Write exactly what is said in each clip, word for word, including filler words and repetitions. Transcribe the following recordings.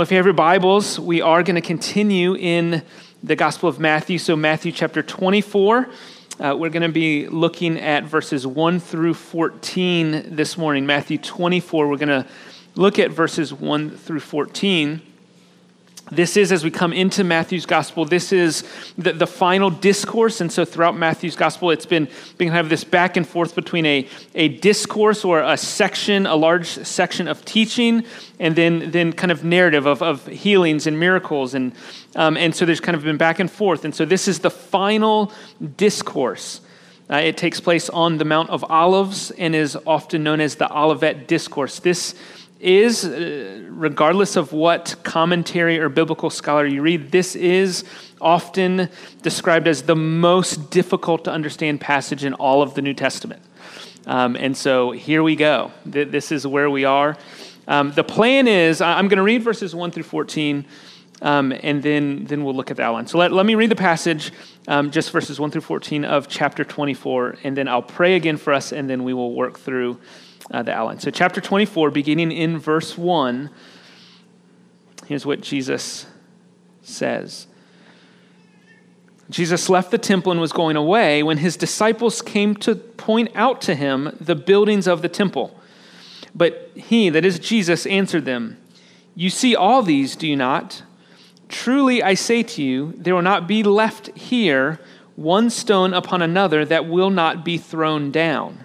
Well, if you have your Bibles, we are going to continue in the Gospel of Matthew. So Matthew chapter twenty-four, uh, we're going to be looking at verses one through fourteen this morning. Matthew twenty-four, we're going to look at verses one through fourteen. This is, as we come into Matthew's gospel, this is the, the final discourse. And so throughout Matthew's gospel, it's been, been kind of this back and forth between a, a discourse or a section, a large section of teaching, and then then kind of narrative of, of healings and miracles. And, um, and so there's kind of been back and forth. And so this is the final discourse. Uh, it takes place on the Mount of Olives and is often known as the Olivet Discourse. This is, regardless of what commentary or biblical scholar you read, this is often described as the most difficult to understand passage in all of the New Testament. Um, and so here we go. This is where we are. Um, the plan is, I'm going to read verses one through fourteen, um, and then, then we'll look at the outline. So let, let me read the passage, um, just verses one through fourteen of chapter twenty-four, and then I'll pray again for us, and then we will work through Uh, the outline. So chapter twenty-four, beginning in verse one, here's what Jesus says. Jesus left the temple and was going away when his disciples came to point out to him the buildings of the temple. But he, that is Jesus, answered them, "You see all these, do you not? Truly I say to you, there will not be left here one stone upon another that will not be thrown down."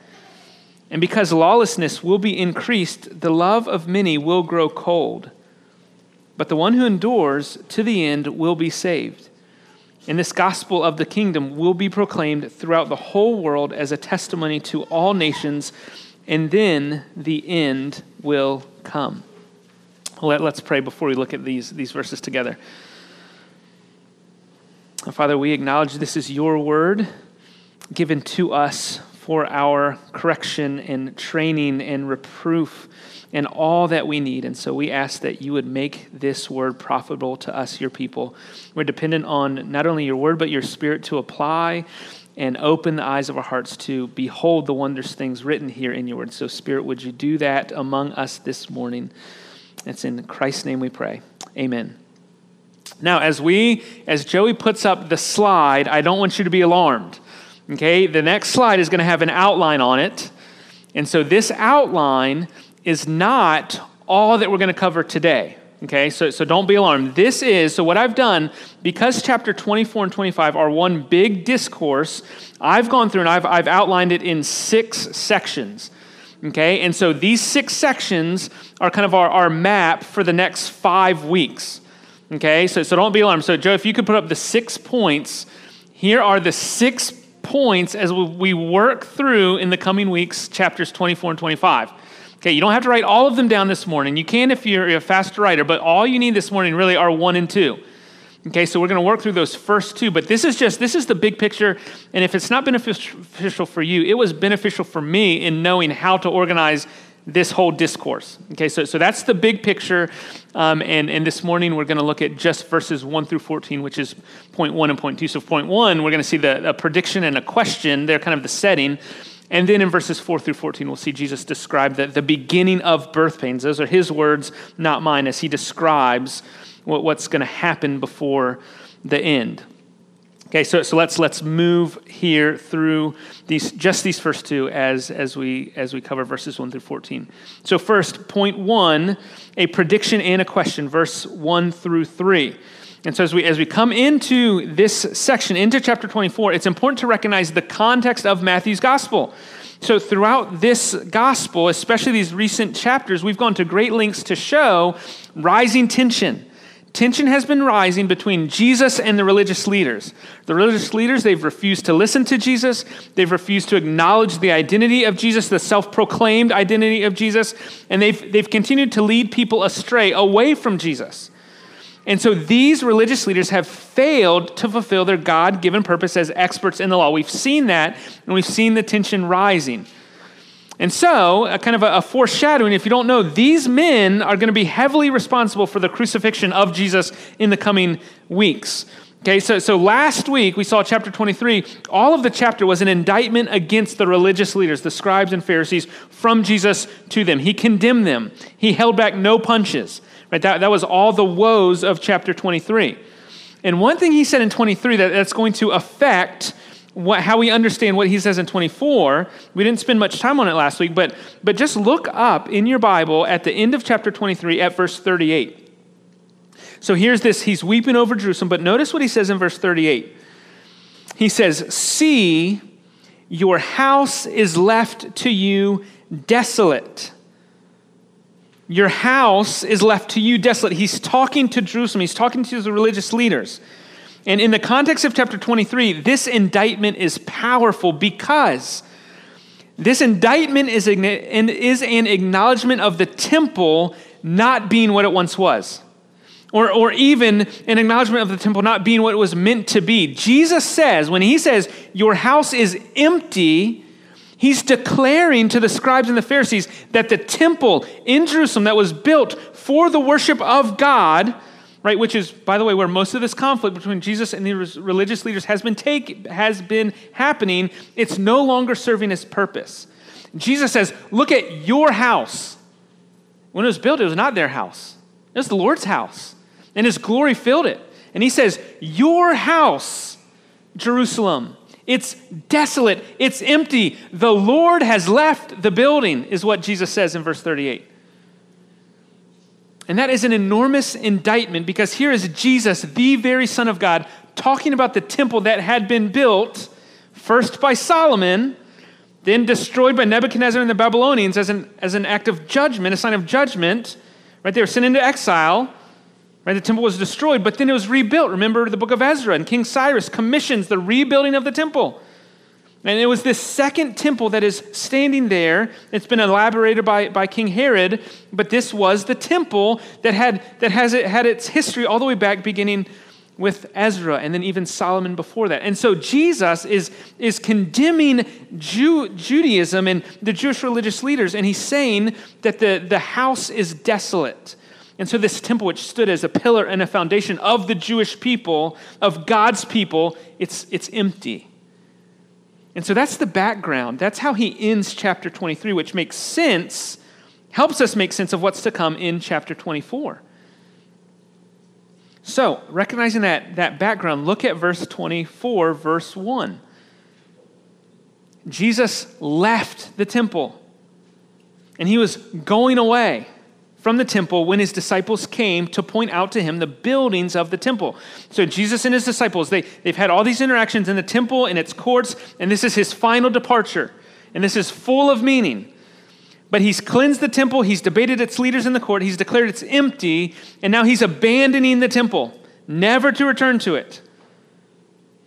And because lawlessness will be increased, the love of many will grow cold. But the one who endures to the end will be saved. And this gospel of the kingdom will be proclaimed throughout the whole world as a testimony to all nations, and then the end will come." Let, let's pray before we look at these, these verses together. Father, we acknowledge this is your word given to us for our correction and training and reproof and all that we need. And so we ask that you would make this word profitable to us, your people. We're dependent on not only your word, but your spirit to apply and open the eyes of our hearts to behold the wondrous things written here in your word. So Spirit, would you do that among us this morning? It's in Christ's name we pray. Amen. Now, as we, as Joey puts up the slide, I don't want you to be alarmed. Okay, the next slide is going to have an outline on it. And so this outline is not all that we're going to cover today. Okay, so, so don't be alarmed. This is, so what I've done, because chapter twenty-four and twenty-five are one big discourse, I've gone through and I've, I've outlined it in six sections. Okay, and so these six sections are kind of our, our map for the next five weeks. Okay, so, so don't be alarmed. So Joe, if you could put up the six points, here are the six points. points as we work through in the coming weeks, chapters twenty-four and twenty-five. Okay, you don't have to write all of them down this morning. You can if you're a faster writer, but all you need this morning really are one and two. Okay, so we're going to work through those first two, but this is just, this is the big picture, and if it's not beneficial for you, it was beneficial for me in knowing how to organize this whole discourse. Okay, so, so that's the big picture, um, and, and this morning we're going to look at just verses one through fourteen, which is point one and point two. So point one, we're going to see the a prediction and a question. They're kind of the setting. And then in verses four through fourteen, we'll see Jesus describe the, the beginning of birth pains. Those are his words, not mine, as he describes what, what's going to happen before the end. Okay, so so let's let's move here through these just these first two as as we as we cover verses one through fourteen. So first, point one, a prediction and a question, verse one through three. And so as we as we come into this section, into chapter twenty-four, it's important to recognize the context of Matthew's gospel. So throughout this gospel, especially these recent chapters, we've gone to great lengths to show rising tension. Tension has been rising between Jesus and the religious leaders. The religious leaders, they've refused to listen to Jesus. They've refused to acknowledge the identity of Jesus, the self-proclaimed identity of Jesus. And they've, they've continued to lead people astray, away from Jesus. And so these religious leaders have failed to fulfill their God-given purpose as experts in the law. We've seen that, and we've seen the tension rising. And so, a kind of a, a foreshadowing, if you don't know, these men are going to be heavily responsible for the crucifixion of Jesus in the coming weeks. Okay, so, so last week we saw chapter twenty-three. All of the chapter was an indictment against the religious leaders, the scribes and Pharisees, from Jesus to them. He condemned them. He held back no punches. Right? That, that was all the woes of chapter twenty-three. And one thing he said in twenty-three that, that's going to affect What, how we understand what he says in twenty-four. We didn't spend much time on it last week, but, but just look up in your Bible at the end of chapter twenty-three at verse thirty-eight. So here's this, he's weeping over Jerusalem, but notice what he says in verse thirty-eight. He says, "See, your house is left to you desolate." Your house is left to you desolate. He's talking to Jerusalem. He's talking to the religious leaders. And in the context of chapter twenty-three, this indictment is powerful because this indictment is an acknowledgment of the temple not being what it once was, or, or even an acknowledgment of the temple not being what it was meant to be. Jesus says, when he says, "Your house is empty," he's declaring to the scribes and the Pharisees that the temple in Jerusalem that was built for the worship of God, right, which is, by the way, where most of this conflict between Jesus and the religious leaders has been take, has been happening, it's no longer serving its purpose. Jesus says, "Look at your house." When it was built, it was not their house. It was the Lord's house, and his glory filled it. And he says, "Your house, Jerusalem, it's desolate, it's empty. The Lord has left the building," is what Jesus says in verse thirty-eight. And that is an enormous indictment because here is Jesus, the very Son of God, talking about the temple that had been built first by Solomon, then destroyed by Nebuchadnezzar and the Babylonians as an, as an act of judgment, a sign of judgment. Right? They were sent into exile. Right? The temple was destroyed, but then it was rebuilt. Remember the book of Ezra, and King Cyrus commissions the rebuilding of the temple. And it was this second temple that is standing there. It's been elaborated by, by King Herod, but this was the temple that had that has it had its history all the way back, beginning with Ezra and then even Solomon before that. And so Jesus is, is condemning Jew, Judaism and the Jewish religious leaders, and he's saying that the, the house is desolate. And so this temple, which stood as a pillar and a foundation of the Jewish people, of God's people, it's it's empty. And so that's the background. That's how he ends chapter twenty-three, which makes sense, helps us make sense of what's to come in chapter twenty-four. So, recognizing that, that background, look at verse twenty-four, verse one. Jesus left the temple, and he was going away from the temple when his disciples came to point out to him the buildings of the temple. So Jesus and his disciples, they, they've had all these interactions in the temple, in its courts, and this is his final departure. And this is full of meaning. But he's cleansed the temple, he's debated its leaders in the court, he's declared it's empty, and now he's abandoning the temple, never to return to it.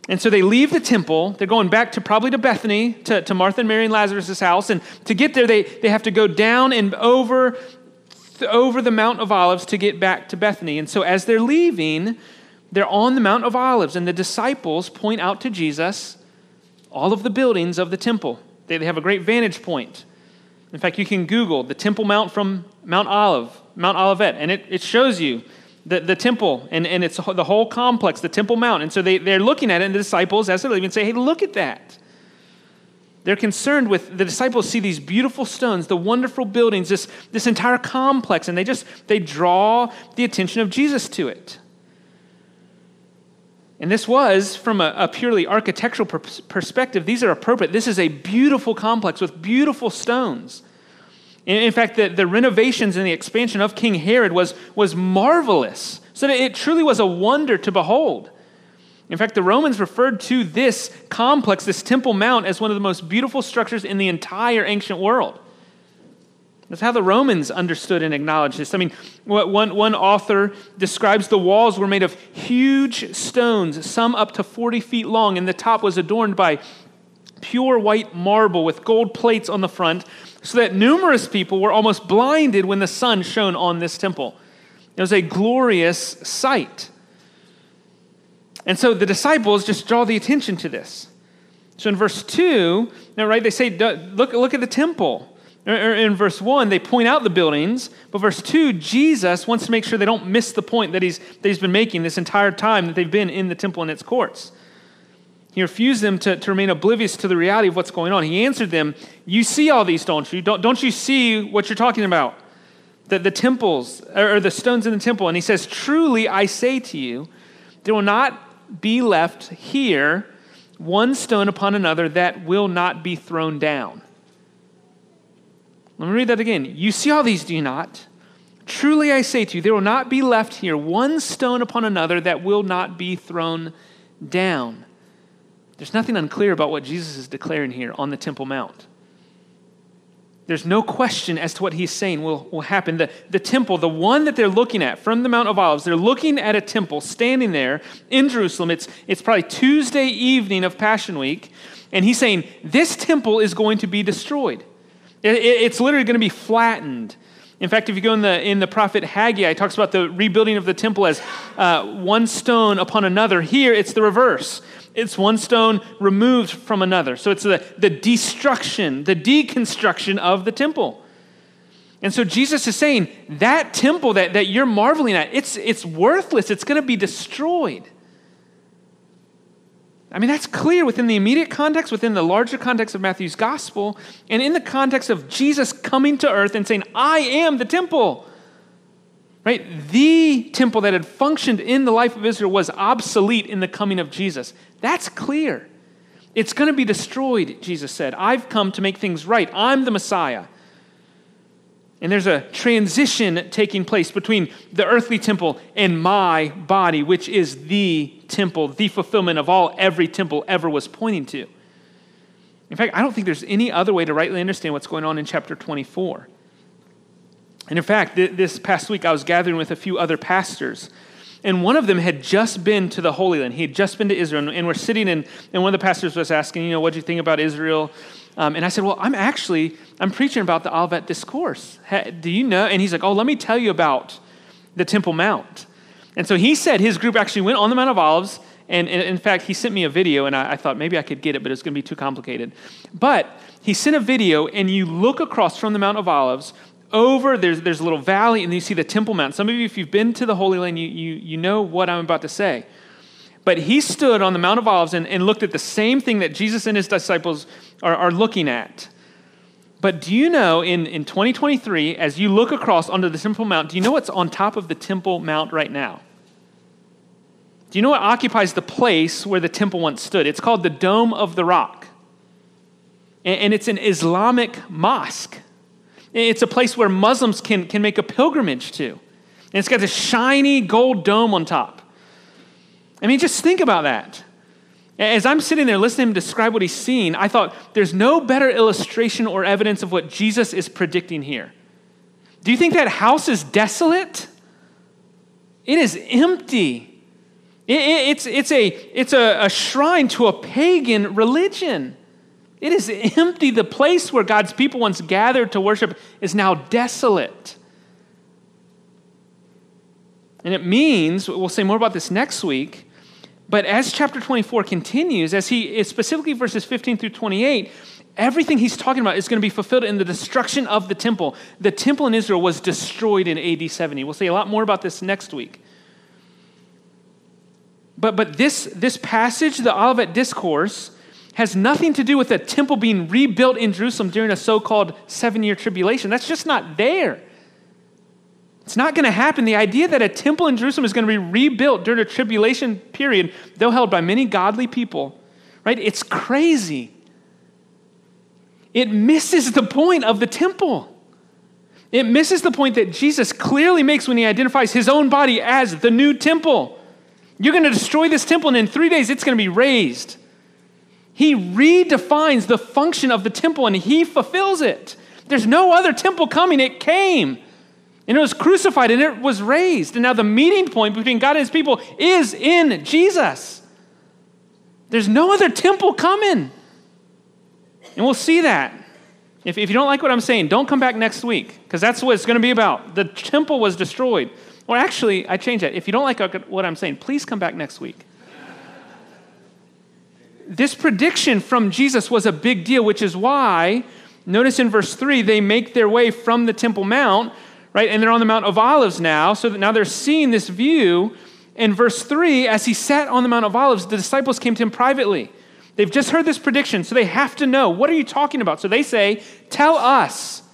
And so they leave the temple. They're going back to probably to Bethany, to, to Martha and Mary and Lazarus' house. And to get there, they, they have to go down and over over the Mount of Olives to get back to Bethany. And so as they're leaving, they're on the Mount of Olives, and the disciples point out to Jesus all of the buildings of the temple. They, they have a great vantage point. In fact, you can Google the Temple Mount from Mount Olive, Mount Olivet, and it, it shows you the, the temple and, and it's the whole complex, the Temple Mount. And so they, they're looking at it, and the disciples, as they're leaving, say, "Hey, look at that." They're concerned with, the disciples see these beautiful stones, the wonderful buildings, this, this entire complex, and they just, they draw the attention of Jesus to it. And this was, from a, a purely architectural per- perspective, these are appropriate. This is a beautiful complex with beautiful stones. In fact, the, the renovations and the expansion of King Herod was, was marvelous, so that it truly was a wonder to behold. In fact, the Romans referred to this complex, this Temple Mount, as one of the most beautiful structures in the entire ancient world. That's how the Romans understood and acknowledged this. I mean, one, one author describes the walls were made of huge stones, some up to forty feet long, and the top was adorned by pure white marble with gold plates on the front, so that numerous people were almost blinded when the sun shone on this temple. It was a glorious sight. And so the disciples just draw the attention to this. So in verse two, now, right, they say, look, look at the temple. In verse one, they point out the buildings, but verse two, Jesus wants to make sure they don't miss the point that he's, that he's been making this entire time that they've been in the temple and its courts. He refused them to, to remain oblivious to the reality of what's going on. He answered them, you see all these, don't you? Don't, don't you see what you're talking about? The, the temples, or the stones in the temple. And he says, truly, I say to you, there will not be left here one stone upon another that will not be thrown down. Let me read that again. You see all these, do you not? Truly I say to you, there will not be left here one stone upon another that will not be thrown down. There's nothing unclear about what Jesus is declaring here on the Temple Mount. There's no question as to what he's saying will, will happen. The, the temple, the one that they're looking at from the Mount of Olives, they're looking at a temple standing there in Jerusalem. It's, it's probably Tuesday evening of Passion Week, and he's saying, this temple is going to be destroyed. It's literally going to be flattened. In fact, if you go in the in the prophet Haggai, it talks about the rebuilding of the temple as uh, one stone upon another. Here, it's the reverse. It's one stone removed from another. So it's the, the destruction, the deconstruction of the temple. And so Jesus is saying, that temple that, that you're marveling at, it's, it's worthless. It's going to be destroyed. I mean, that's clear within the immediate context, within the larger context of Matthew's gospel, and in the context of Jesus coming to earth and saying, I am the temple, right? The temple that had functioned in the life of Israel was obsolete in the coming of Jesus. That's clear. It's going to be destroyed, Jesus said. I've come to make things right. I'm the Messiah. And there's a transition taking place between the earthly temple and my body, which is the temple, the fulfillment of all every temple ever was pointing to. In fact, I don't think there's any other way to rightly understand what's going on in chapter twenty-four. And in fact, th- this past week I was gathering with a few other pastors, and one of them had just been to the Holy Land. He had just been to Israel, and we're sitting in, and one of the pastors was asking, you know, what do you think about Israel? Um, and I said, well, I'm actually, I'm preaching about the Olivet Discourse. Ha, do you know? And he's like, oh, let me tell you about the Temple Mount. And so he said his group actually went on the Mount of Olives. And, and in fact, he sent me a video, and I, I thought maybe I could get it, but it's going to be too complicated. But he sent a video, and you look across from the Mount of Olives over, there's, there's a little valley, and you see the Temple Mount. Some of you, if you've been to the Holy Land, you, you, you know what I'm about to say. But he stood on the Mount of Olives and, and looked at the same thing that Jesus and his disciples are, are looking at. But do you know, in, in twenty twenty-three, as you look across onto the Temple Mount, do you know what's on top of the Temple Mount right now? Do you know what occupies the place where the temple once stood? It's called the Dome of the Rock. And, and it's an Islamic mosque. It's a place where Muslims can, can make a pilgrimage to. And it's got this shiny gold dome on top. I mean, just think about that. As I'm sitting there listening to him describe what he's seen, I thought, there's no better illustration or evidence of what Jesus is predicting here. Do you think that house is desolate? It is empty. It, it, it's, it's, a, it's a, a shrine to a pagan religion. It is empty. The place where God's people once gathered to worship is now desolate. And it means, we'll say more about this next week, but as chapter twenty-four continues, as he is specifically verses fifteen through twenty-eight, everything he's talking about is going to be fulfilled in the destruction of the temple. The temple in Israel was destroyed in A D seventy. We'll say a lot more about this next week. But but this, this passage, the Olivet Discourse, has nothing to do with the temple being rebuilt in Jerusalem during a so-called seven-year tribulation. That's just not there. It's not going to happen. The idea that a temple in Jerusalem is going to be rebuilt during a tribulation period, though held by many godly people, right? It's crazy. It misses the point of the temple. It misses the point that Jesus clearly makes when he identifies his own body as the new temple. You're going to destroy this temple, and in three days it's going to be raised. He redefines the function of the temple, and he fulfills it. There's no other temple coming. It came, and it was crucified, and it was raised. And now the meeting point between God and his people is in Jesus. There's no other temple coming. And we'll see that. If, if you don't like what I'm saying, don't come back next week, because that's what it's going to be about. The temple was destroyed. Well, actually, I changed that. If you don't like what I'm saying, please come back next week. This prediction from Jesus was a big deal, which is why, notice in verse three, they make their way from the Temple Mount, right? And they're on the Mount of Olives now, so that now they're seeing this view. In verse three, as he sat on the Mount of Olives, the disciples came to him privately. They've just heard this prediction, so they have to know. What are you talking about? So they say, tell us,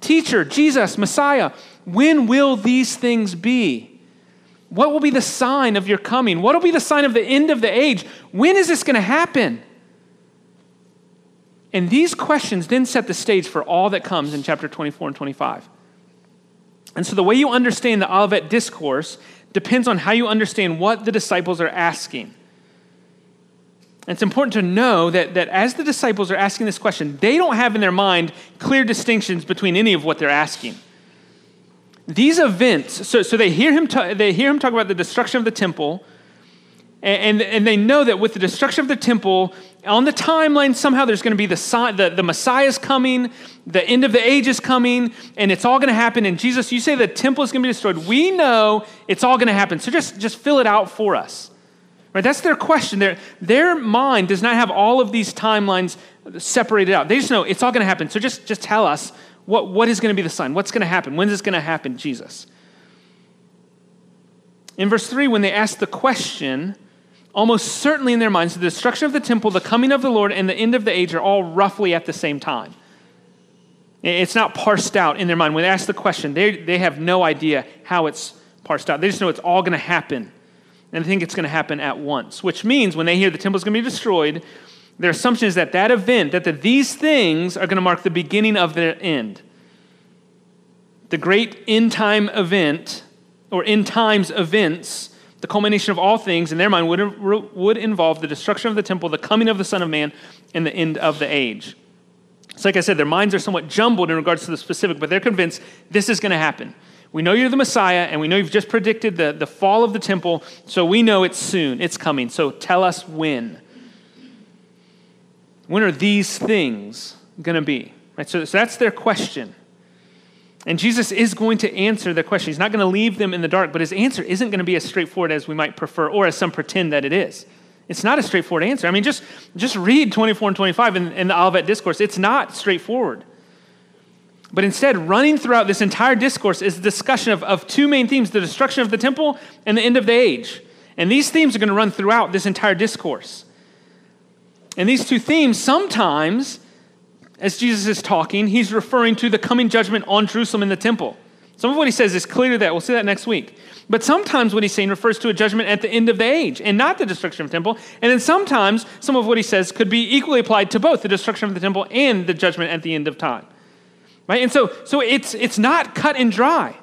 teacher, Jesus, Messiah, when will these things be? What will be the sign of your coming? What will be the sign of the end of the age? When is this going to happen? And these questions then set the stage for all that comes in chapter twenty-four and twenty-five. And so the way you understand the Olivet Discourse depends on how you understand what the disciples are asking. And it's important to know that, that as the disciples are asking this question, they don't have in their mind clear distinctions between any of what they're asking. These events, so, so they hear him ta- they hear him talk about the destruction of the temple, and, and, and they know that with the destruction of the temple, on the timeline somehow there's going to be the, sign, the, the Messiah's coming, the end of the age is coming, and it's all going to happen. And Jesus, you say the temple is going to be destroyed. We know it's all going to happen, so just, just fill it out for us. Right? That's their question. Their, their mind does not have all of these timelines separated out. They just know it's all going to happen, so just, just tell us. What, what is going to be the sign? What's going to happen? When's this going to happen, Jesus? In verse three, when they ask the question, almost certainly in their minds, the destruction of the temple, the coming of the Lord, and the end of the age are all roughly at the same time. It's not parsed out in their mind. When they ask the question, they, they have no idea how it's parsed out. They just know it's all going to happen, and they think it's going to happen at once, which means when they hear the temple's going to be destroyed, their assumption is that that event, that the, these things are going to mark the beginning of their end. The great end-time event, or end-times events, the culmination of all things, in their mind, would, would involve the destruction of the temple, the coming of the Son of Man, and the end of the age. So like I said, their minds are somewhat jumbled in regards to the specific, but they're convinced this is going to happen. We know you're the Messiah, and we know you've just predicted the, the fall of the temple, so we know it's soon, it's coming, so tell us when. When are these things going to be? Right, so, so that's their question. And Jesus is going to answer their question. He's not going to leave them in the dark, but his answer isn't going to be as straightforward as we might prefer, or as some pretend that it is. It's not a straightforward answer. I mean, just, just read twenty-four and twenty-five in, in the Olivet Discourse. It's not straightforward. But instead, running throughout this entire discourse is a discussion of, of two main themes, the destruction of the temple and the end of the age. And these themes are going to run throughout this entire discourse. And these two themes, sometimes, as Jesus is talking, he's referring to the coming judgment on Jerusalem in the temple. Some of what he says is clear to that. We'll see that next week. But sometimes what he's saying refers to a judgment at the end of the age and not the destruction of the temple. And then sometimes some of what he says could be equally applied to both the destruction of the temple and the judgment at the end of time. Right? And so, so it's, it's not cut and dry.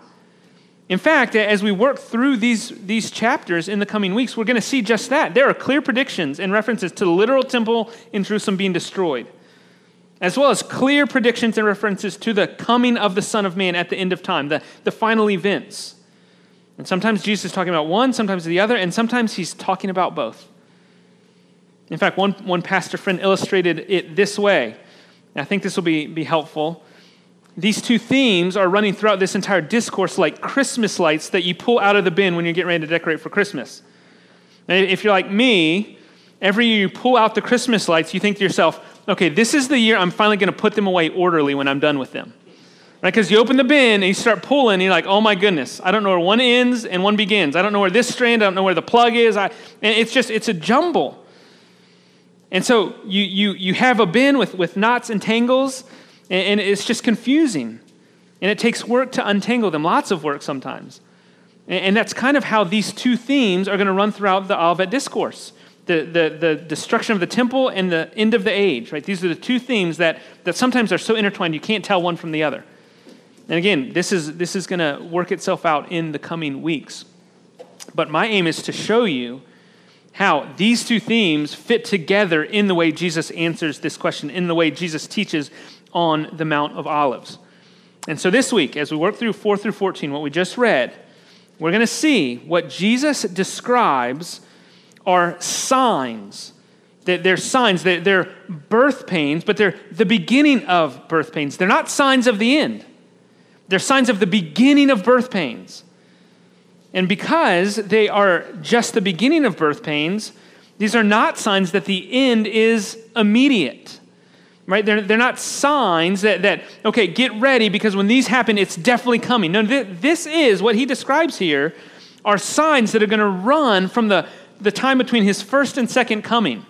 In fact, as we work through these, these chapters in the coming weeks, we're going to see just that. There are clear predictions and references to the literal temple in Jerusalem being destroyed, as well as clear predictions and references to the coming of the Son of Man at the end of time, the, the final events. And sometimes Jesus is talking about one, sometimes the other, and sometimes he's talking about both. In fact, one, one pastor friend illustrated it this way, and I think this will be, be helpful. These two themes are running throughout this entire discourse like Christmas lights that you pull out of the bin when you're getting ready to decorate for Christmas. Now, if you're like me, every year you pull out the Christmas lights, you think to yourself, okay, this is the year I'm finally going to put them away orderly when I'm done with them. Right? Because you open the bin and you start pulling, and you're like, oh my goodness, I don't know where one ends and one begins. I don't know where this strand, I don't know where the plug is. I, and it's just, it's a jumble. And so you you you have a bin with, with knots and tangles, and it's just confusing. And it takes work to untangle them, lots of work sometimes. And that's kind of how these two themes are going to run throughout the Olivet Discourse, the, the, the destruction of the temple and the end of the age. Right? These are the two themes that, that sometimes are so intertwined you can't tell one from the other. And again, this is this is going to work itself out in the coming weeks. But my aim is to show you how these two themes fit together in the way Jesus answers this question, in the way Jesus teaches on the Mount of Olives. And so this week, as we work through four through fourteen, what we just read, we're going to see what Jesus describes are signs. They're signs, they're birth pains, but they're the beginning of birth pains. They're not signs of the end. They're signs of the beginning of birth pains. And because they are just the beginning of birth pains, these are not signs that the end is immediate, right? They're, they're not signs that, that, okay, get ready because when these happen, it's definitely coming. No, th- this is what he describes here are signs that are going to run from the, the time between his first and second coming.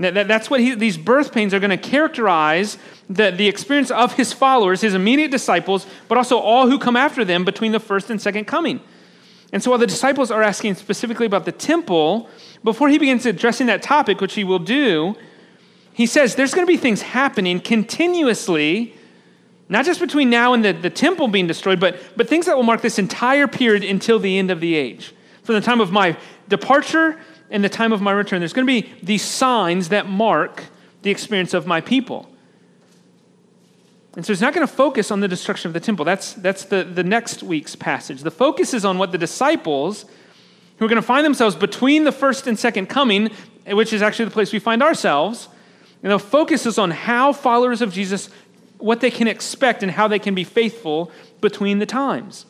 That, that, that's what he, these birth pains are going to characterize the, the experience of his followers, his immediate disciples, but also all who come after them between the first and second coming. And so while the disciples are asking specifically about the temple, before he begins addressing that topic, which he will do, he says there's going to be things happening continuously, not just between now and the, the temple being destroyed, but, but things that will mark this entire period until the end of the age. From the time of my departure in the time of my return, there's going to be these signs that mark the experience of my people. And so it's not going to focus on the destruction of the temple. That's, that's the, the next week's passage. The focus is on what the disciples, who are going to find themselves between the first and second coming, which is actually the place we find ourselves, and the focus is on how followers of Jesus, what they can expect and how they can be faithful between the times.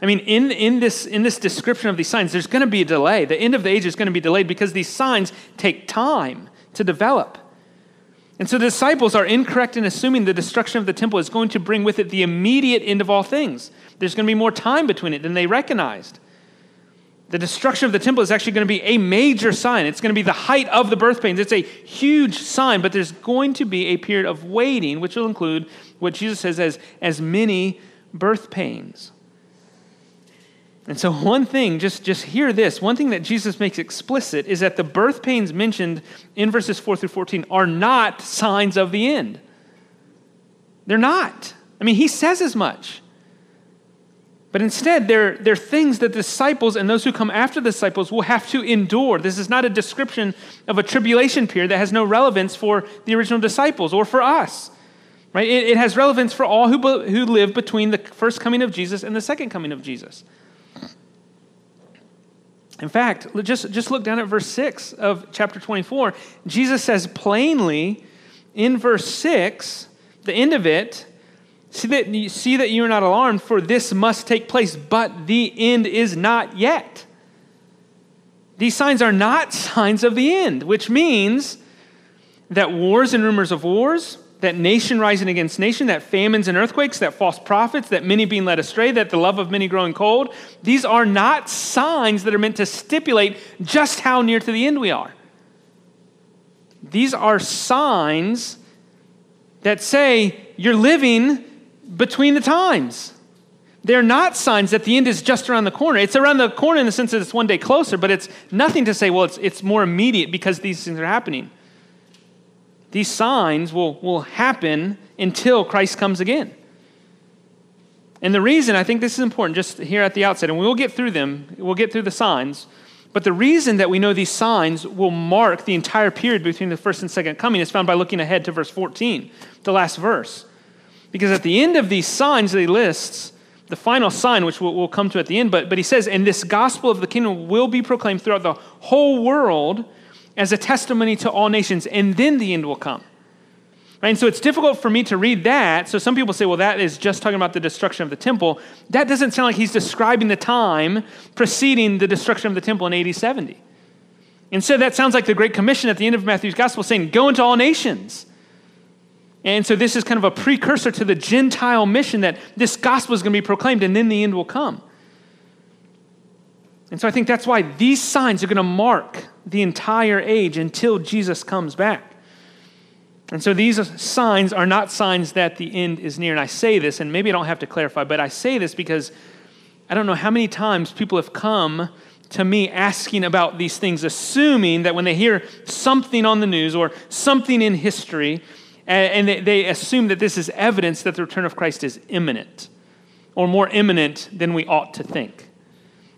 I mean, in, in, this, in this description of these signs, there's going to be a delay. The end of the age is going to be delayed because these signs take time to develop. And so the disciples are incorrect in assuming the destruction of the temple is going to bring with it the immediate end of all things. There's going to be more time between it than they recognized. The destruction of the temple is actually going to be a major sign. It's going to be the height of the birth pains. It's a huge sign, but there's going to be a period of waiting, which will include what Jesus says as, as many birth pains. And so one thing, just, just hear this, one thing that Jesus makes explicit is that the birth pains mentioned in verses four through fourteen are not signs of the end. They're not. I mean, he says as much. But instead, they're, they're things that disciples and those who come after the disciples will have to endure. This is not a description of a tribulation period that has no relevance for the original disciples or for us. Right? It, it has relevance for all who, who live between the first coming of Jesus and the second coming of Jesus. In fact, just, just look down at verse six of chapter twenty-four. Jesus says plainly in verse six, the end of it, see that you, see that you are not alarmed, for this must take place, but the end is not yet. These signs are not signs of the end, which means that wars and rumors of wars, that nation rising against nation, that famines and earthquakes, that false prophets, that many being led astray, that the love of many growing cold, these are not signs that are meant to stipulate just how near to the end we are. These are signs that say you're living between the times. They're not signs that the end is just around the corner. It's around the corner in the sense that it's one day closer, but it's nothing to say, well, it's, it's more immediate because these things are happening. These signs will, will happen until Christ comes again. And the reason, I think this is important just here at the outset, and we'll get through them, we'll get through the signs, but the reason that we know these signs will mark the entire period between the first and second coming is found by looking ahead to verse fourteen, the last verse. Because at the end of these signs that he lists, the final sign, which we'll, we'll come to at the end, but, but he says, and this gospel of the kingdom will be proclaimed throughout the whole world as a testimony to all nations, and then the end will come. Right? And so it's difficult for me to read that. So some people say, well, that is just talking about the destruction of the temple. That doesn't sound like he's describing the time preceding the destruction of the temple in A D seventy. Instead, that sounds like the Great Commission at the end of Matthew's gospel saying, go into all nations. And so this is kind of a precursor to the Gentile mission that this gospel is going to be proclaimed, and then the end will come. And so I think that's why these signs are going to mark the entire age until Jesus comes back. And so these signs are not signs that the end is near. And I say this, and maybe I don't have to clarify, but I say this because I don't know how many times people have come to me asking about these things, assuming that when they hear something on the news or something in history, and they, they assume that this is evidence that the return of Christ is imminent, or more imminent than we ought to think.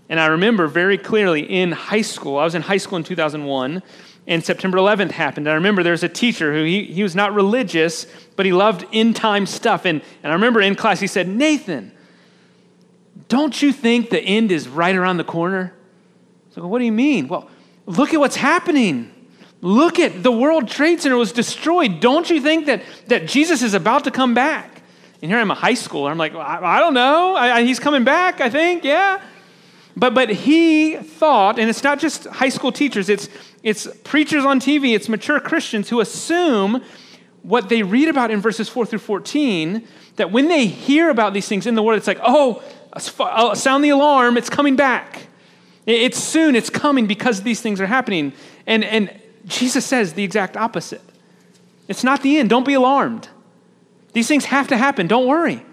And I remember very clearly in high school, I was in high school in two thousand one, and September eleventh happened. And I remember there was a teacher who, he, he was not religious, but he loved end-time stuff. And, and I remember in class, he said, Nathan, don't you think the end is right around the corner? I was like, what do you mean? Well, look at what's happening. Look at the World Trade Center was destroyed. Don't you think that, that Jesus is about to come back? And here I'm a high schooler. I'm like, well, I, I don't know. I, I, he's coming back, I think, yeah. But but he thought, and it's not just high school teachers, it's it's preachers on T V, it's mature Christians who assume what they read about in verses four through fourteen, that when they hear about these things in the Word, it's like, oh, sound the alarm, it's coming back. It's soon, it's coming because these things are happening. And and Jesus says the exact opposite. It's not the end, don't be alarmed. These things have to happen, don't worry.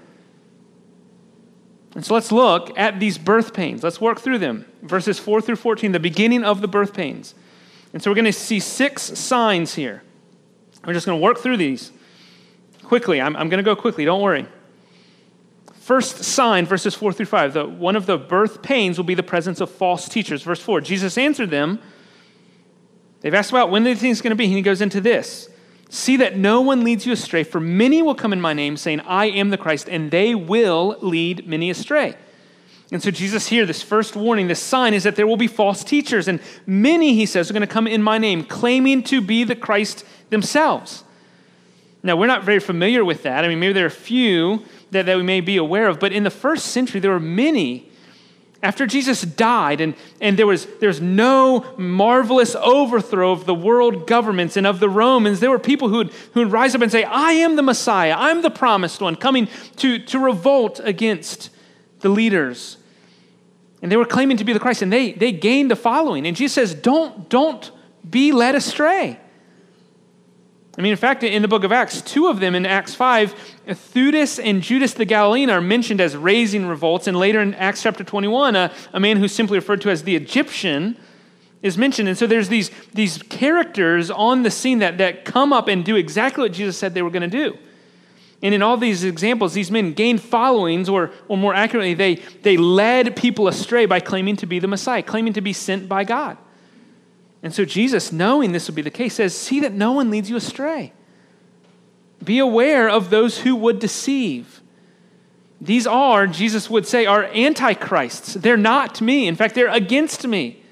And so let's look at these birth pains. Let's work through them. Verses four through fourteen, the beginning of the birth pains. And so we're going to see six signs here. We're just going to work through these quickly. I'm, I'm going to go quickly. Don't worry. First sign, verses four through five, the, one of the birth pains will be the presence of false teachers. Verse four, Jesus answered them. They've asked about when the thing's going to be, and he goes into this. See that no one leads you astray, for many will come in my name, saying, I am the Christ, and they will lead many astray. And so Jesus here, this first warning, this sign is that there will be false teachers, and many, he says, are going to come in my name, claiming to be the Christ themselves. Now, we're not very familiar with that. I mean, maybe there are a few that, that we may be aware of, but in the first century, there were many. After Jesus died, and, and there was, there was no marvelous overthrow of the world governments and of the Romans, there were people who would, who would rise up and say, I am the Messiah, I'm the promised one, coming to, to revolt against the leaders. And they were claiming to be the Christ, and they, they gained a following. And Jesus says, don't, don't be led astray. I mean, in fact, in the book of Acts, two of them in Acts five, Theudas and Judas the Galilean are mentioned as raising revolts. And later in Acts chapter twenty-one, a, a man who's simply referred to as the Egyptian is mentioned. And so there's these, these characters on the scene that, that come up and do exactly what Jesus said they were going to do. And in all these examples, these men gained followings, or, or more accurately, they, they led people astray by claiming to be the Messiah, claiming to be sent by God. And so Jesus, knowing this would be the case, says, see that no one leads you astray. Be aware of those who would deceive. These are, Jesus would say, are antichrists. They're not me. In fact, they're against me.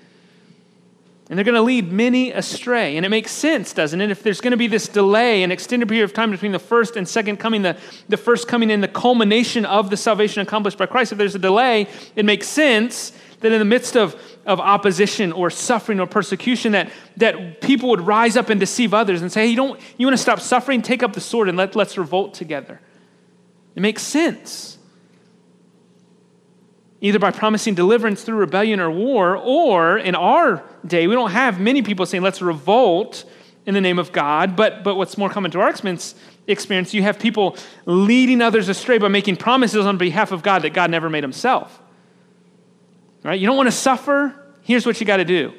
And they're going to lead many astray. And it makes sense, doesn't it? If there's going to be this delay, an extended period of time between the first and second coming, the, the first coming in the culmination of the salvation accomplished by Christ, if there's a delay, it makes sense that in the midst of, of opposition or suffering or persecution, that, that people would rise up and deceive others and say, hey, you don't you want to stop suffering? Take up the sword and let, let's revolt together. It makes sense. Either by promising deliverance through rebellion or war, or in our day, we don't have many people saying, let's revolt in the name of God. But, but what's more common to our experience, you have people leading others astray by making promises on behalf of God that God never made himself. Right? You don't want to suffer? Here's what you got to do.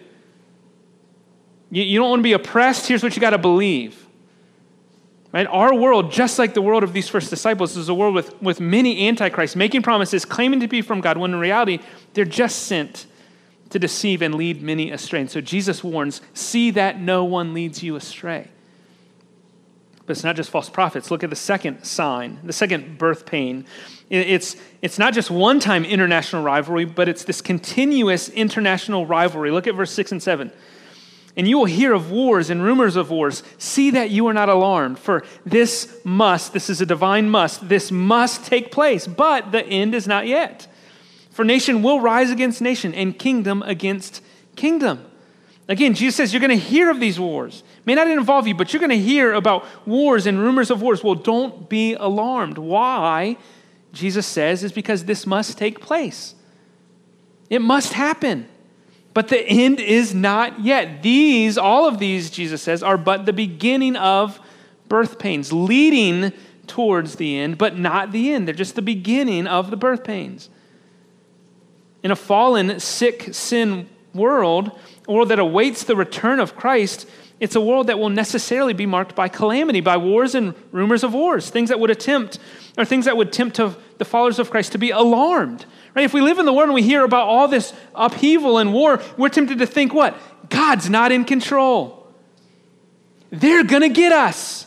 You, you don't want to be oppressed? Here's what you got to believe. Right? Our world, just like the world of these first disciples, is a world with, with many antichrists, making promises, claiming to be from God, when in reality, they're just sent to deceive and lead many astray. And so Jesus warns, see that no one leads you astray. But it's not just false prophets. Look at the second sign, the second birth pain. It's, it's not just one-time international rivalry, but it's this continuous international rivalry. Look at verse six and seven. And you will hear of wars and rumors of wars. See that you are not alarmed, for this must, this is a divine must, this must take place, but the end is not yet. For nation will rise against nation and kingdom against kingdom. Again, Jesus says you're going to hear of these wars. May not involve you, but you're going to hear about wars and rumors of wars. Well, don't be alarmed. Why? Jesus says is because this must take place. It must happen. But the end is not yet. These, all of these, Jesus says, are but the beginning of birth pains, leading towards the end, but not the end. They're just the beginning of the birth pains. In a fallen, sick, sin world, a world that awaits the return of Christ, It's a world that will necessarily be marked by calamity, by wars and rumors of wars, things that would attempt, or things that would tempt to the followers of Christ to be alarmed. Right? If we live in the world and we hear about all this upheaval and war, we're tempted to think what? God's not in control. They're going to get us.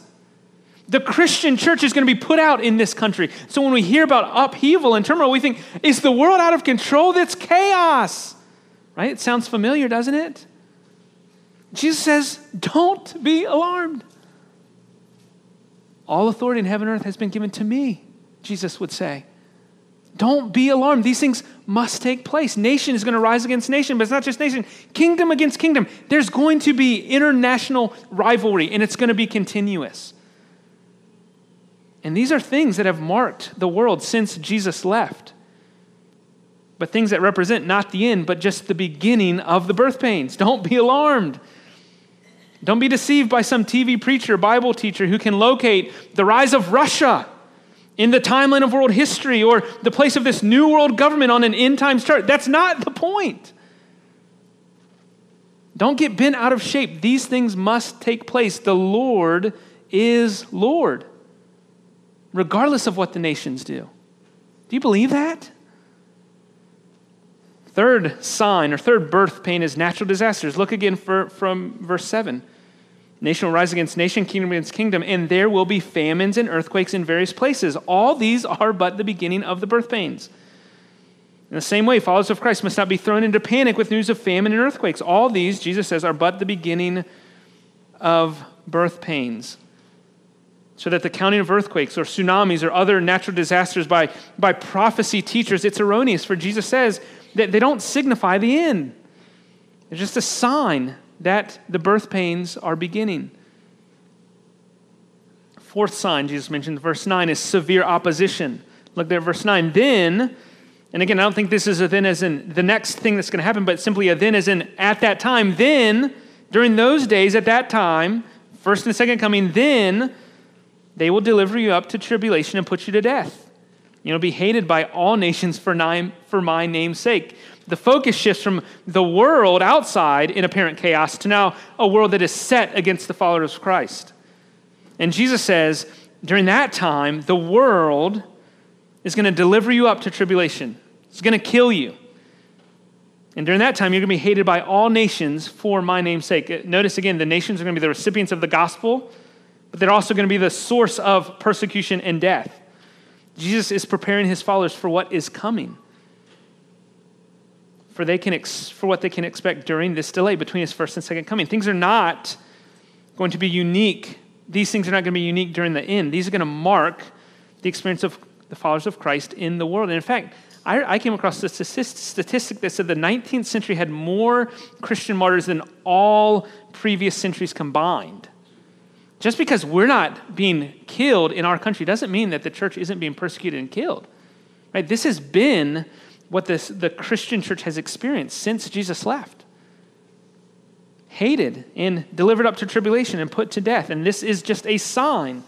The Christian church is going to be put out in this country. So when we hear about upheaval and turmoil, we think, is the world out of control? That's chaos. Right? It sounds familiar, doesn't it? Jesus says, don't be alarmed. All authority in heaven and earth has been given to me, Jesus would say. Don't be alarmed. These things must take place. Nation is going to rise against nation, but it's not just nation. Kingdom against kingdom. There's going to be international rivalry, and it's going to be continuous. And these are things that have marked the world since Jesus left, but things that represent not the end, but just the beginning of the birth pains. Don't be alarmed. Don't be deceived by some T V preacher, Bible teacher who can locate the rise of Russia in the timeline of world history or the place of this new world government on an end times chart. That's not the point. Don't get bent out of shape. These things must take place. The Lord is Lord, regardless of what the nations do. Do you believe that? Third sign or third birth pain is natural disasters. Look again for, from verse seven. Nation will rise against nation, kingdom against kingdom, and there will be famines and earthquakes in various places. All these are but the beginning of the birth pains. In the same way, followers of Christ must not be thrown into panic with news of famine and earthquakes. All these, Jesus says, are but the beginning of birth pains. So that the counting of earthquakes or tsunamis or other natural disasters by, by prophecy teachers, it's erroneous. For Jesus says that they don't signify the end. They're just a sign that the birth pains are beginning. Fourth sign Jesus mentioned, verse nine, is severe opposition. Look there at verse nine. Then, and again, I don't think this is a then as in the next thing that's going to happen, but simply a then as in at that time. Then, during those days, at that time, first and second coming, then they will deliver you up to tribulation and put you to death. You know, be hated by all nations for, name, for my name's sake. The focus shifts from the world outside in apparent chaos to now a world that is set against the followers of Christ. And Jesus says, during that time, the world is going to deliver you up to tribulation. It's going to kill you. And during that time, you're going to be hated by all nations for my name's sake. Notice again, the nations are going to be the recipients of the gospel, but they're also going to be the source of persecution and death. Jesus is preparing his followers for what is coming, for they can ex- for what they can expect during this delay between his first and second coming. Things are not going to be unique. These things are not going to be unique during the end. These are going to mark the experience of the followers of Christ in the world. And in fact, I, I came across a statistic that said the nineteenth century had more Christian martyrs than all previous centuries combined. Just because we're not being killed in our country doesn't mean that the church isn't being persecuted and killed. Right? This has been what this, the Christian church has experienced since Jesus left. Hated and delivered up to tribulation and put to death. And this is just a sign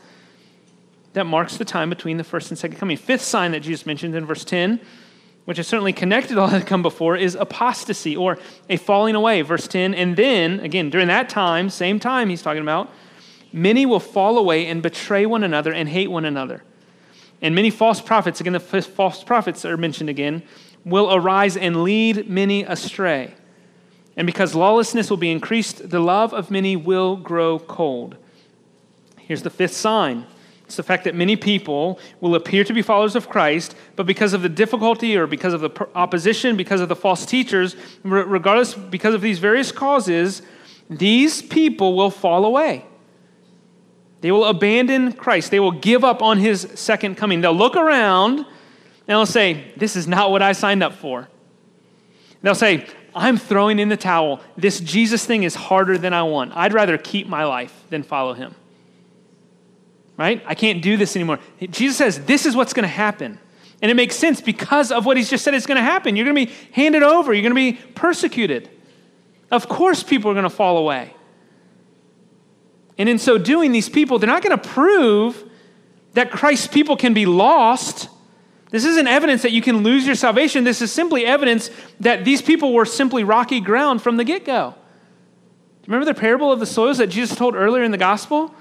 that marks the time between the first and second coming. Fifth sign that Jesus mentioned in verse ten, which is certainly connected to all that come before, is apostasy or a falling away. Verse ten, and then, again, during that time, same time he's talking about, many will fall away and betray one another and hate one another. And many false prophets, again, the false prophets are mentioned again, will arise and lead many astray. And because lawlessness will be increased, the love of many will grow cold. Here's the fifth sign. It's the fact that many people will appear to be followers of Christ, but because of the difficulty or because of the opposition, because of the false teachers, regardless, because of these various causes, these people will fall away. They will abandon Christ. They will give up on his second coming. They'll look around and they'll say, this is not what I signed up for. They'll say, I'm throwing in the towel. This Jesus thing is harder than I want. I'd rather keep my life than follow him. Right? I can't do this anymore. Jesus says, this is what's going to happen. And it makes sense because of what he's just said is going to happen. You're going to be handed over. You're going to be persecuted. Of course people are going to fall away. And in so doing, these people, they're not going to prove that Christ's people can be lost. This isn't evidence that you can lose your salvation. This is simply evidence that these people were simply rocky ground from the get-go. Do Remember the parable of the soils that Jesus told earlier in the gospel?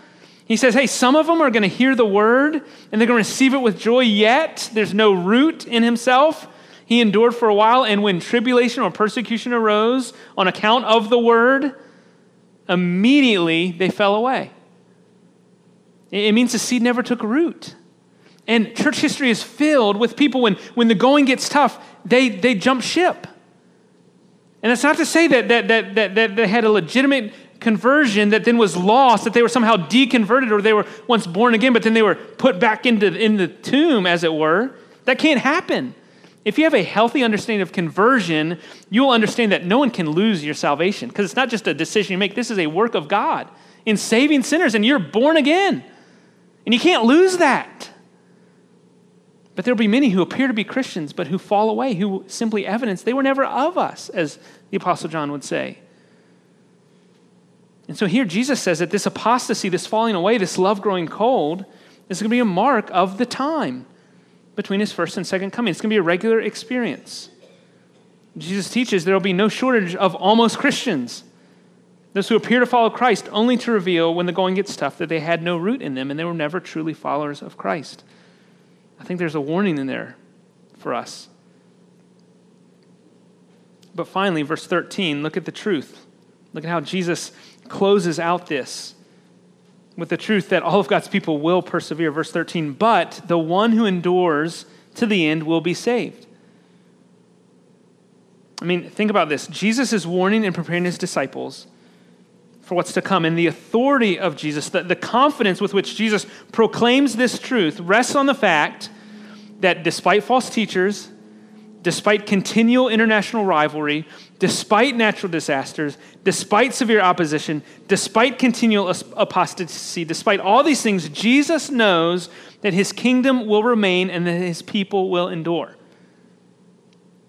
He says, hey, some of them are going to hear the word and they're going to receive it with joy, yet there's no root in himself. He endured for a while, and when tribulation or persecution arose on account of the word, immediately they fell away. It means the seed never took root. And church history is filled with people when, when the going gets tough, they, they jump ship. And that's not to say that, that, that, that, that they had a legitimate conversion that then was lost, that they were somehow deconverted or they were once born again, but then they were put back into in the tomb, as it were. That can't happen. If you have a healthy understanding of conversion, you'll understand that no one can lose your salvation because it's not just a decision you make. This is a work of God in saving sinners, and you're born again. And you can't lose that. But there'll be many who appear to be Christians, but who fall away, who simply evidence they were never of us, as the Apostle John would say. And so here Jesus says that this apostasy, this falling away, this love growing cold, is going to be a mark of the time between his first and second coming. It's going to be a regular experience. Jesus teaches there will be no shortage of almost Christians, those who appear to follow Christ only to reveal when the going gets tough that they had no root in them and they were never truly followers of Christ. I think there's a warning in there for us. But finally, verse thirteen, look at the truth. Look at how Jesus closes out this with the truth that all of God's people will persevere. Verse thirteen, but the one who endures to the end will be saved. I mean, think about this. Jesus is warning and preparing his disciples for what's to come. And the authority of Jesus, the, the confidence with which Jesus proclaims this truth rests on the fact that despite false teachers, despite continual international rivalry, despite natural disasters, despite severe opposition, despite continual apostasy, despite all these things, Jesus knows that his kingdom will remain and that his people will endure.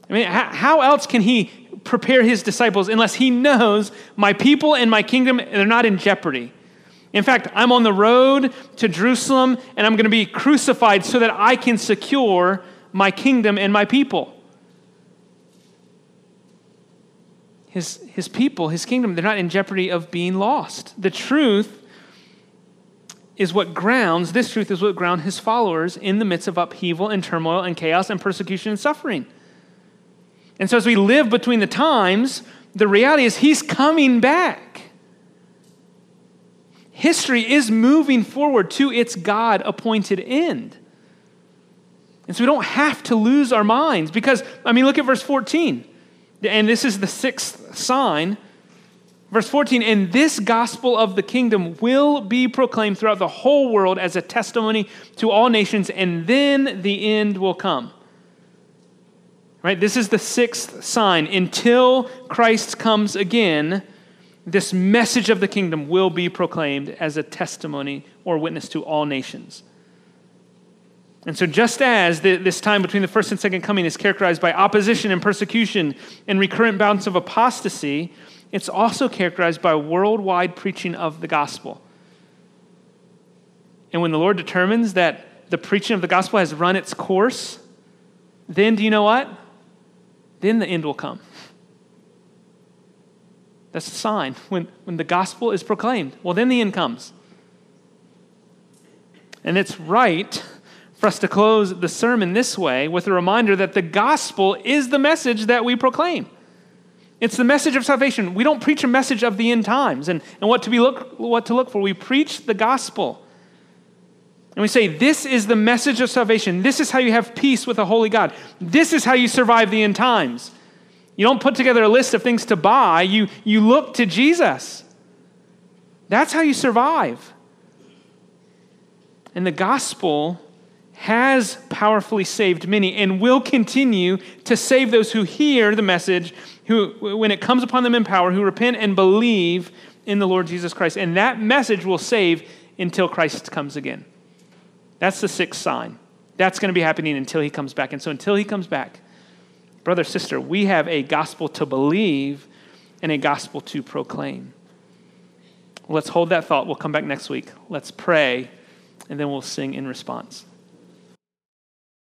I mean, how else can he prepare his disciples unless he knows my people and my kingdom, they're not in jeopardy? In fact, I'm on the road to Jerusalem and I'm going to be crucified so that I can secure my kingdom and my people. His, his people, his kingdom, they're not in jeopardy of being lost. The truth is what grounds, this truth is what grounds his followers in the midst of upheaval and turmoil and chaos and persecution and suffering. And so as we live between the times, the reality is he's coming back. History is moving forward to its God-appointed end. And so we don't have to lose our minds because, I mean, look at verse fourteen. And this is the sixth sign. Verse fourteen, and this gospel of the kingdom will be proclaimed throughout the whole world as a testimony to all nations, and then the end will come. Right? This is the sixth sign. Until Christ comes again, this message of the kingdom will be proclaimed as a testimony or witness to all nations. And so just as the, this time between the first and second coming is characterized by opposition and persecution and recurrent bouts of apostasy, it's also characterized by worldwide preaching of the gospel. And when the Lord determines that the preaching of the gospel has run its course, then do you know what? Then the end will come. That's the sign. When, when the gospel is proclaimed, well, then the end comes. And it's right for us to close the sermon this way with a reminder that the gospel is the message that we proclaim. It's the message of salvation. We don't preach a message of the end times and, and what to be look, what to look for. We preach the gospel. And we say, this is the message of salvation. This is how you have peace with a holy God. This is how you survive the end times. You don't put together a list of things to buy. You, you look to Jesus. That's how you survive. And the gospel has powerfully saved many and will continue to save those who hear the message, who, when it comes upon them in power, who repent and believe in the Lord Jesus Christ. And that message will save until Christ comes again. That's the sixth sign. That's going to be happening until he comes back. And so until he comes back, brother, sister, we have a gospel to believe and a gospel to proclaim. Let's hold that thought. We'll come back next week. Let's pray, and then we'll sing in response.